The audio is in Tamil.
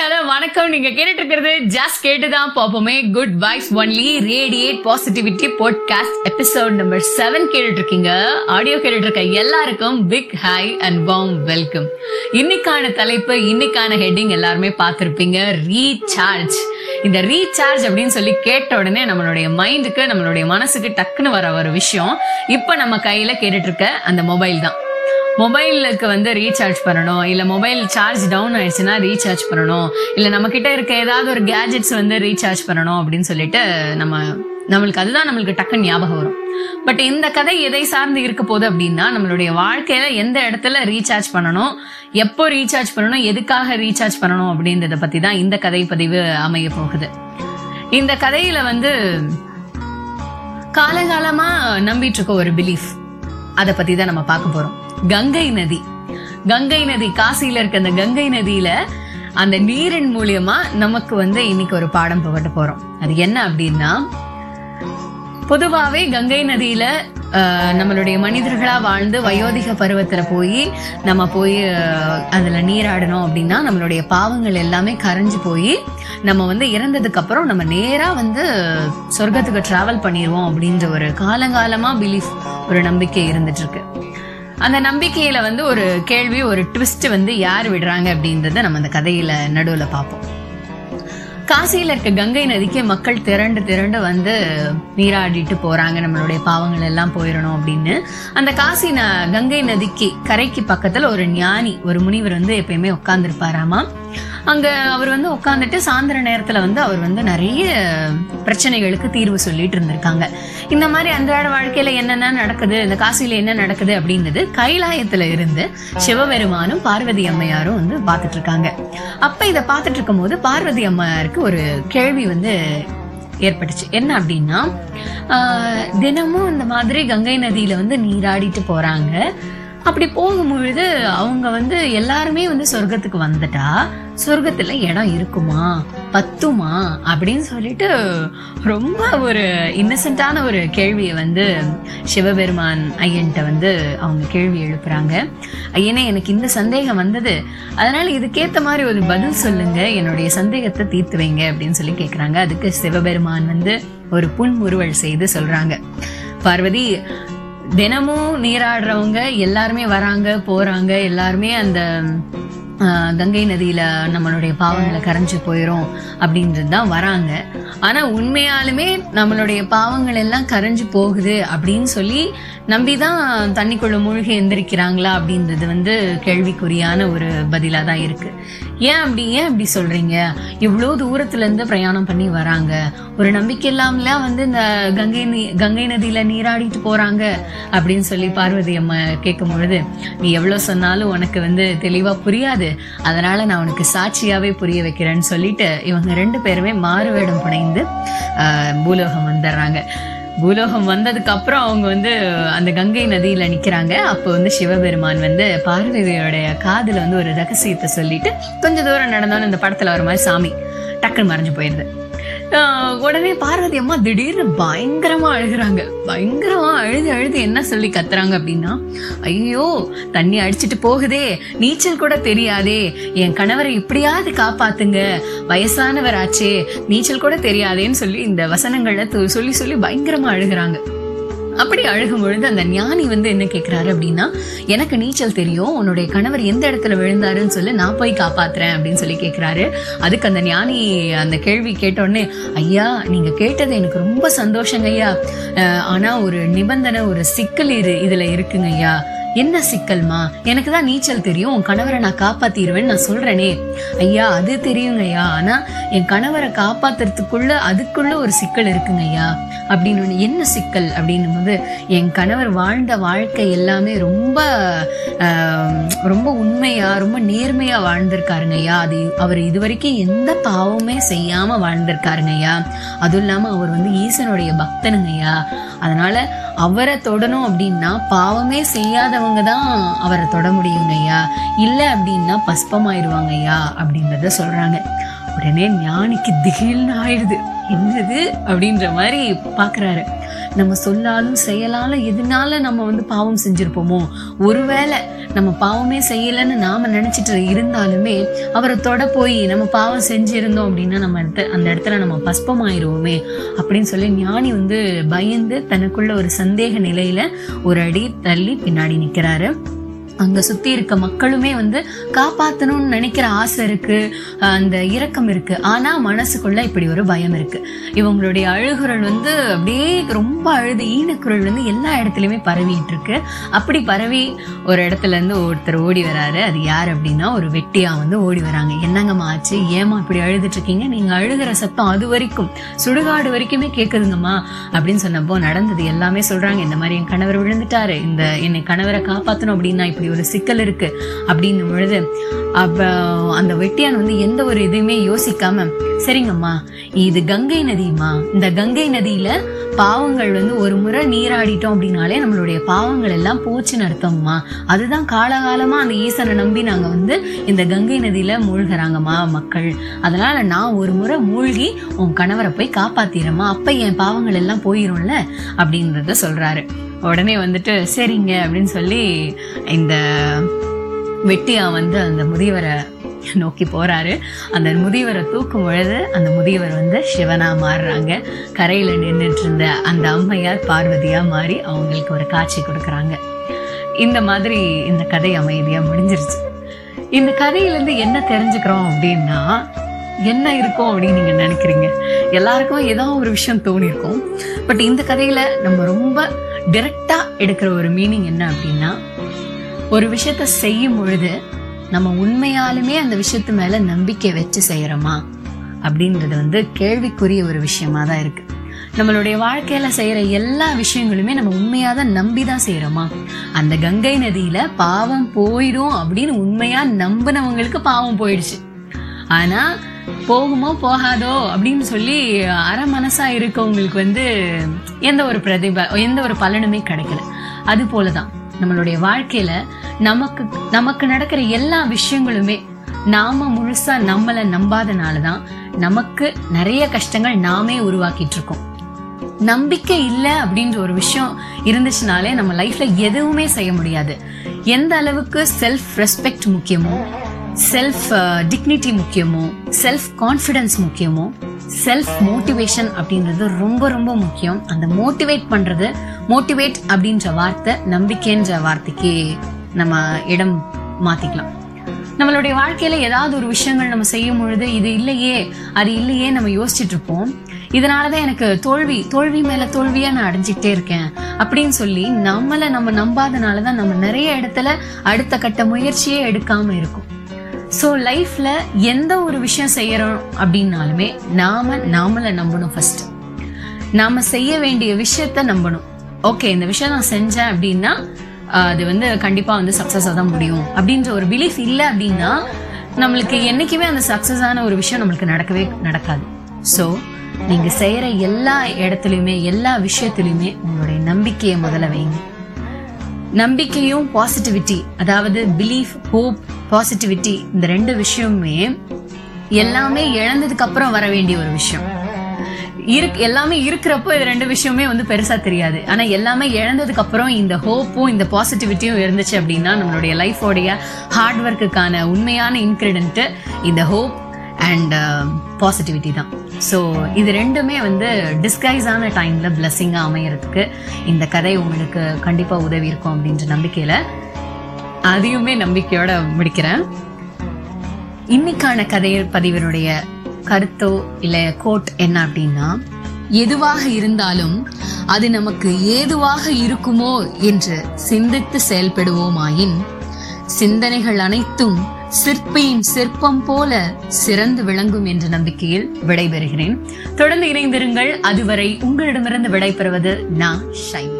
ஹலோ வணக்கம். நீங்க கேட்டுட்டு இருக்கிறது ஜஸ்ட் கேட்டுதான் பாப்போமே, good vibes only, radiate positivity podcast episode number 7 கேட்டுட்டு இருக்கீங்க. ஆடியோ கேட்டுட்டு இருக்க எல்லாருக்கும் big hi and warm welcome. இன்னைக்கான தலைப்பு, இன்னைக்கான ஹெட்டிங் எல்லாருமே பார்த்திருப்பீங்க, ரீசார்ஜ். இந்த ரீசார்ஜ் அப்படின்னு சொல்லி கேட்ட உடனே நம்மளுடைய மைண்டுக்கு, நம்மளுடைய மனசுக்கு டக்குன்னு வர ஒரு விஷயம் இப்ப நம்ம கையில கேட்டுட்டு இருக்க அந்த மொபைல் தான். மொபைலுக்கு வந்து ரீசார்ஜ் பண்ணணும், இல்லை மொபைல் சார்ஜ் டவுன் ஆயிடுச்சுன்னா ரீசார்ஜ் பண்ணணும், இல்லை நம்ம கிட்ட இருக்க ஏதாவது ஒரு கேஜெட்ஸ் வந்து ரீசார்ஜ் பண்ணணும் அப்படின்னு சொல்லிட்டு நம்மளுக்கு அதுதான் நம்மளுக்கு டக்குன்னு ஞாபகம் வரும். பட் இந்த கதை எதை சார்ந்து இருக்க போகுது அப்படின்னா, நம்மளுடைய வாழ்க்கையில எந்த இடத்துல ரீசார்ஜ் பண்ணணும், எப்போ ரீசார்ஜ் பண்ணணும், எதுக்காக ரீசார்ஜ் பண்ணணும் அப்படின்றத பத்தி தான் இந்த கதை பதிவு அமைய போகுது. இந்த கதையில வந்து காலகாலமா நம்பிட்டு இருக்க ஒரு பிலீஃப், அதை பத்தி தான் நம்ம பார்க்க போறோம். கங்கை நதி காசியில இருக்க அந்த கங்கை நதியில அந்த நீரின் மூலியமா நமக்கு வந்து இன்னைக்கு ஒரு பாடம் புகட்ட போறோம். அது என்ன அப்படின்னா, பொதுவாவே கங்கை நதியில நம்மளுடைய மனிதர்களா வாழ்ந்து வயோதிக பருவத்துல போய் அதுல நீராடணும் அப்படின்னா நம்மளுடைய பாவங்கள் எல்லாமே கரைஞ்சு போய் நம்ம வந்து இறந்ததுக்கு அப்புறம் நம்ம நேரா வந்து சொர்க்கத்துக்கு டிராவல் பண்ணிடுவோம் அப்படின்ற ஒரு காலங்காலமா பிலீஃப், ஒரு நம்பிக்கை இருந்துட்டு இருக்கு. அந்த நம்பிக்கையில வந்து ஒரு கேள்வி, ஒரு ட்விஸ்ட் வந்து யார் விடுறாங்க அப்படின்றத நம்ம அந்த கதையில நடுவுல பார்ப்போம். காசியில இருக்க கங்கை நதிக்கு மக்கள் திரண்டு வந்து நீராடிட்டு போறாங்க, நம்மளுடைய பாவங்கள் எல்லாம் போயிடணும் அப்படின்னு. அந்த காசி கங்கை நதிக்கு கரைக்கு பக்கத்துல ஒரு ஞானி, ஒரு முனிவர் வந்து எப்பயுமே உட்கார்ந்துருப்பாராமா. அங்க அவர் வந்து உட்காந்துட்டு சாயந்தர நேரத்துல வந்து அவர் வந்து நிறைய பிரச்சனைகளுக்கு தீர்வு சொல்லிட்டு இருந்திருக்காங்க. இந்த மாதிரி அன்றாட வாழ்க்கையில என்னென்ன நடக்குது, இந்த காசியில என்ன நடக்குது அப்படின்றது கைலாயத்துல இருந்து சிவபெருமானும் பார்வதி அம்மையாரும் வந்து பாத்துட்டு இருக்காங்க. அப்ப இதை பாத்துட்டு இருக்கும் போது பார்வதி அம்மையாருக்கு ஒரு கேள்வி வந்து ஏற்பட்டுச்சு. என்ன அப்படின்னா, தினமும் இந்த மாதிரி கங்கை நதியில வந்து நீராடிட்டு போறாங்க, அப்படி போகும்பொழுது அவங்க வந்து எல்லாருமே வந்து சொர்க்கத்துக்கு வந்துட்டா சொர்க்கத்துல இடம் இருக்குமா, பத்துமா அப்படின்னு சொல்லிட்டு ரொம்ப ஒரு இன்னசென்ட்டான ஒரு கேள்வியை வந்து சிவபெருமான் ஐயன்ட்ட வந்து அவங்க கேள்வி எழுப்புறாங்க. ஐயனே, எனக்கு இந்த சந்தேகம் வந்தது, அதனால இதுக்கேற்ற மாதிரி ஒரு பதில் சொல்லுங்க, என்னுடைய சந்தேகத்தை தீர்த்து வைங்க அப்படின்னு சொல்லி கேட்குறாங்க. அதுக்கு சிவபெருமான் வந்து ஒரு புன்முறுவல் செய்து சொல்றாங்க, பார்வதி, தினமும் நீராடுறவங்க எல்லாருமே வராங்க போறாங்க, எல்லாருமே அந்த கங்கை நதியில நம்மளுடைய பாவங்களை கரைஞ்சு போயிரும் அப்படின்றது தான் வராங்க. ஆனா உண்மையாலுமே நம்மளுடைய பாவங்கள் எல்லாம் கரைஞ்சு போகுது அப்படின்னு சொல்லி நம்பிதான் தண்ணிக்குள்ள மூழ்கி எந்திரிக்கிறாங்களா அப்படின்றது வந்து கேள்விக்குறியான ஒரு பதிலா தான் இருக்கு. ஏன் அப்படி சொல்றீங்க, இவ்வளவு தூரத்துல இருந்து பிரயாணம் பண்ணி வராங்க, ஒரு நம்பிக்கை இல்லாமலாம் வந்து இந்த கங்கை நதியில நீராடிட்டு போறாங்க அப்படின்னு சொல்லி பார்வதி அம்மா கேட்கும் பொழுது, நீ எவ்வளவு சொன்னாலும் உனக்கு வந்து தெளிவா புரியாது, அதனால நான் உனக்கு சாட்சியாவே புரிய வைக்கிறேன்னு சொல்லிட்டு இவங்க ரெண்டு பேருமே மாறுவேடம் புனைந்து பூலோகம் வந்துடுறாங்க. பூலோகம் வந்ததுக்கு அப்புறம் அவங்க வந்து அந்த கங்கை நதியில நிக்கிறாங்க. அப்போ வந்து சிவபெருமான் வந்து பார்வதியோடைய காதுல வந்து ஒரு ரகசியத்தை சொல்லிட்டு, கொஞ்ச தூரம் நடந்தாலும் இந்த படத்துல ஒரு மாதிரி சாமி டக்குன்னு மறைஞ்சு போயிருது. உடனே பார்வதி அம்மா திடீர்னு பயங்கரமா அழுகுறாங்க. பயங்கரமா அழுது என்ன சொல்லி கத்துறாங்க அப்படின்னா, ஐயோ, தண்ணி அடிச்சுட்டு போகுதே, நீச்சல் கூட தெரியாதே, என் கணவரை இப்படியாவது காப்பாத்துங்க, வயசானவர் ஆச்சே, நீச்சல் கூட தெரியாதேன்னு சொல்லி இந்த வசனங்களை சொல்லி பயங்கரமா அழுகுறாங்க. அப்படி அழுகும் பொழுது அந்த ஞானி வந்து என்ன கேட்கிறாரு அப்படின்னா, எனக்கு நீச்சல் தெரியும், உன்னுடைய கணவர் எந்த இடத்துல விழுந்தாருன்னு சொல்லி நான் போய் காப்பாத்துறேன் அப்படின்னு சொல்லி கேட்கிறாரு. அதுக்கு அந்த ஞானி அந்த கேள்வி கேட்டோடனே, ஐயா, நீங்க கேட்டது எனக்கு ரொம்ப சந்தோஷங்க ஐயா, ஆனா ஒரு நிபந்தனை, ஒரு சிக்கல் இதுல இருக்குங்க ஐயா. என்ன சிக்கல்மா? எனக்கு தான் நீச்சல் தெரியும், உன் கணவரை நான் காப்பாத்திடுவேன்னு நான் சொல்றேனே ஐயா. அது தெரியுங்க ஐயா, ஆனா என் கணவரை காப்பாத்துறதுக்குள்ள அதுக்குள்ள ஒரு சிக்கல் இருக்குங்க ஐயா அப்படின்னு. என்ன சிக்கல் அப்படின்னும் போது, என் கணவர் வாழ்ந்த வாழ்க்கை எல்லாமே ரொம்ப ரொம்ப உண்மையா, ரொம்ப நேர்மையா வாழ்ந்திருக்காருங்க ஐயா. அது அவர் இது வரைக்கும் எந்த பாவமே செய்யாம வாழ்ந்திருக்காருங்க ஐயா. அதுவும் இல்லாம அவர் வந்து ஈசனுடைய பக்தனுங்க ஐயா. அதனால அவரை தொடணும் அப்படின்னா பாவமே செய்யாதவங்க தான் அவரை தொட முடியுங்க ஐயா, இல்லை அப்படின்னா பஸ்பமாயிருவாங்க ஐயா அப்படின்றத சொல்றாங்க. உடனே ஞானிக்கு திகில்னு ஆயிடுது, என்னது அப்படின்ற மாதிரி பாக்குறாரு. நம்ம சொல்லாலும் செயலால இதனால நம்ம வந்து பாவம் செஞ்சிருப்போமோ, ஒருவேளை நம்ம பாவமே செய்யலைன்னு நாம நினைச்சிட்டு இருந்தாலுமே அவரை தொட போய் நம்ம பாவம் செஞ்சிருந்தோம் அப்படின்னா நம்ம அந்த இடத்துல நம்ம பஸ்பமாயிருவோமே அப்படின்னு சொல்லி ஞானி வந்து பயந்து தனக்குள்ள ஒரு சந்தேக நிலையில ஒரு அடி தள்ளி பின்னாடி நிக்கிறாரு. அங்கே சுற்றி இருக்க மக்களுமே வந்து காப்பாற்றணும்னு நினைக்கிற ஆசை இருக்குது, அந்த இரக்கம் இருக்குது, ஆனால் மனசுக்குள்ளே இப்படி ஒரு பயம் இருக்குது. இவங்களுடைய அழுகுரல் வந்து அப்படியே ரொம்ப அழுது ஈனக்குரல் வந்து எல்லா இடத்துலையுமே பரவிட்டு இருக்கு. அப்படி பரவி ஒரு இடத்துலேருந்து ஒருத்தர் ஓடி வராரு. அது யார் அப்படின்னா ஒரு வெட்டியாக வந்து ஓடி வராங்க. என்னங்கம்மா ஆச்சு, ஏமா இப்படி அழுதுட்ருக்கீங்க, நீங்கள் அழுகிற சத்தம் அது வரைக்கும் சுடுகாடு வரைக்குமே கேட்குதுங்கம்மா அப்படின்னு சொன்னப்போ நடந்தது எல்லாமே சொல்கிறாங்க. இந்த மாதிரி என் கணவர் விழுந்துட்டாரு, இந்த என்னை கணவரை காப்பாற்றணும் அப்படின்னா இப்படி ஒரு சிக்கல் இருக்கு அப்படின்னு பொழுது அப்ப அந்த வெட்டியான் வந்து எந்த ஒரு இதுவுமே யோசிக்காம, சரிங்கம்மா இது கங்கை நதிமா, இந்த கங்கை நதியில பாவங்கள் வந்து ஒரு முறை நீராடிட்டோம் அப்படின்னாலே நம்மளுடைய பாவங்கள் எல்லாம் போச்சுன்னு அர்த்தம்மா, அதுதான் காலகாலமா அந்த ஈசனை நம்பி நாங்க வந்து இந்த கங்கை நதியில மூழ்கிறாங்கம்மா மக்கள், அதனால நான் ஒரு முறை மூழ்கி உன் கணவரை போய் காப்பாத்திரம்மா, அப்ப என் பாவங்கள் எல்லாம் போயிரும்ல அப்படின்றத சொல்றாரு. உடனே வந்துட்டு சரிங்க அப்படின்னு சொல்லி இந்த வெட்டியா வந்து அந்த முதியவரை நோக்கி போறாரு. அந்த முதியவரை தூக்கும் பொழுது அந்த முதியவர் வந்து சிவனா மாறுறாங்க. கரையில நின்றுட்டு இருந்த அந்த அம்மையார் பார்வதியா மாறி அவங்களுக்கு ஒரு காட்சி கொடுக்குறாங்க. இந்த மாதிரி இந்த கதை அமைதியா முடிஞ்சிருச்சு. இந்த கதையிலேருந்து என்ன தெரிஞ்சுக்கிறோம் அப்படின்னா, என்ன இருக்கும் அப்படின்னு நீங்க நினைக்கிறீங்க? எல்லாருக்கும் ஏதோ ஒரு விஷயம் தோணிருக்கும். பட் இந்த கதையில நம்ம ரொம்ப டைரக்டா எடுக்கிற ஒரு மீனிங் என்ன அப்படின்னா, ஒரு விஷயத்த செய்யும் பொழுது நம்ம உண்மையாலுமே அந்த விஷயத்து மேல நம்பிக்கை வச்சு செய்யறோமா அப்படின்றது வந்து கேள்விக்குரிய ஒரு விஷயமா தான் இருக்கு. நம்மளுடைய வாழ்க்கையில செய்யற எல்லா விஷயங்களுமே நம்ம உண்மையா தான் நம்பிதான் செய்யறோமா? அந்த கங்கை நதியில பாவம் போயிடும் அப்படின்னு உண்மையா நம்பினவங்களுக்கு பாவம் போயிடுச்சு. ஆனா போகுமோ போகாதோ அப்படின்னு சொல்லி அரை மனசா இருக்கவங்களுக்கு வந்து எந்த ஒரு பலனுமே கிடைக்கல. அது போலதான் நம்மளுடைய வாழ்க்கையில நமக்கு நடக்கிற எல்லா விஷயங்களுமே நாம முழுசா நம்மளை நம்பாதனாலதான் நமக்கு நிறைய கஷ்டங்கள் நாமே உருவாக்கிட்டு இருக்கோம். நம்பிக்கை இல்லை அப்படின்ற ஒரு விஷயம் இருந்துச்சுனாலே நம்ம லைஃப்ல எதுவுமே செய்ய முடியாது. எந்த அளவுக்கு செல்ஃப் ரெஸ்பெக்ட் முக்கியமோ, செல்ஃப் டிக்னிட்டி முக்கியமோ, செல்ஃப் கான்ஃபிடன்ஸ் முக்கியமோ, செல்ஃப் மோட்டிவேஷன் அப்படின்றது ரொம்ப ரொம்ப முக்கியம். அந்த மோட்டிவேட் பண்றது, மோட்டிவேட் அப்படின்ற வார்த்தை நம்பிக்கைன்ற வார்த்தைக்கு நம்ம இடம் மாத்திக்கலாம். நம்மளுடைய வாழ்க்கையில ஏதாவது ஒரு விஷயங்கள் நம்ம செய்யும் பொழுது இது இல்லையே அது இல்லையே நம்ம யோசிச்சுட்டு இருப்போம். இதனாலதான் எனக்கு தோல்வி மேல தோல்வியா நான் அடைஞ்சிட்டே இருக்கேன் அப்படின்னு சொல்லி நம்மளை நம்ம நம்பாதனாலதான் நம்ம நிறைய இடத்துல அடுத்த கட்ட முயற்சியே எடுக்காம இருக்கும். ஸோ லைஃப்ல எந்த ஒரு விஷயம் செய்யறோம் அப்படின்னாலுமே நாமளை நம்பணும். ஃபர்ஸ்ட் நாம செய்ய வேண்டிய விஷயத்த நம்பணும். ஓகே, இந்த விஷயம் நான் செஞ்சேன் அப்படின்னா அது வந்து கண்டிப்பா வந்து சக்சஸா தான் முடியும் அப்படின்ற ஒரு பிலீஃப் இல்லை அப்படின்னா நம்மளுக்கு என்னைக்குமே அந்த சக்சஸான ஒரு விஷயம் நம்மளுக்கு நடக்கவே நடக்காது. ஸோ நீங்க செய்யற எல்லா இடத்துலயுமே எல்லா விஷயத்திலுமே உங்களுடைய நம்பிக்கையை முதல்ல வைங்க. நம்பிக்கையும் பாசிட்டிவிட்டி, அதாவது பிலீஃப், ஹோப், பாசிட்டிவிட்டி, இந்த ரெண்டு விஷயமுமே எல்லாமே இழந்ததுக்கு அப்புறம் வர வேண்டிய ஒரு விஷயம். எல்லாமே இருக்கிறப்போ இது ரெண்டு விஷயமே வந்து பெருசா தெரியாது. ஆனா எல்லாமே இழந்ததுக்கு அப்புறம் இந்த ஹோப்பும் இந்த பாசிட்டிவிட்டியும் இருந்துச்சு அப்படின்னா நம்மளுடைய லைஃபோடைய ஹார்ட் ஒர்க்குக்கான உண்மையான இன்கிரீடியன்ட் இந்த ஹோப் அண்ட் பாசிட்டிவிட்டி தான். ஸோ இது ரெண்டுமே வந்து டிஸ்கைஸான டைம்ல பிளஸ்ஸிங்காக அமையறதுக்கு இந்த கதை உங்களுக்கு கண்டிப்பாக உதவி இருக்கும் அப்படின்ற நம்பிக்கையில் அதையுமே நம்பிக்கையோட முடிக்கிறேன். இன்னைக்கான கதை பதிவினுடைய கருத்தோ இல்லை கோட் என்ன அப்படின்னா, எதுவாக இருந்தாலும் அது நமக்கு ஏதுவாக இருக்குமோ என்று சிந்தித்து செயல்படுவோமாயின் சிந்தனைகள் அனைத்தும் சிற்பியின் சிற்பம் போல சிறந்து விளங்கும் என்ற நம்பிக்கையில் விடைபெறுகிறேன். தொடர்ந்து இணைந்திருங்கள். அதுவரை உங்களிடமிருந்து விடைபெறுவது நான் ஷைன்.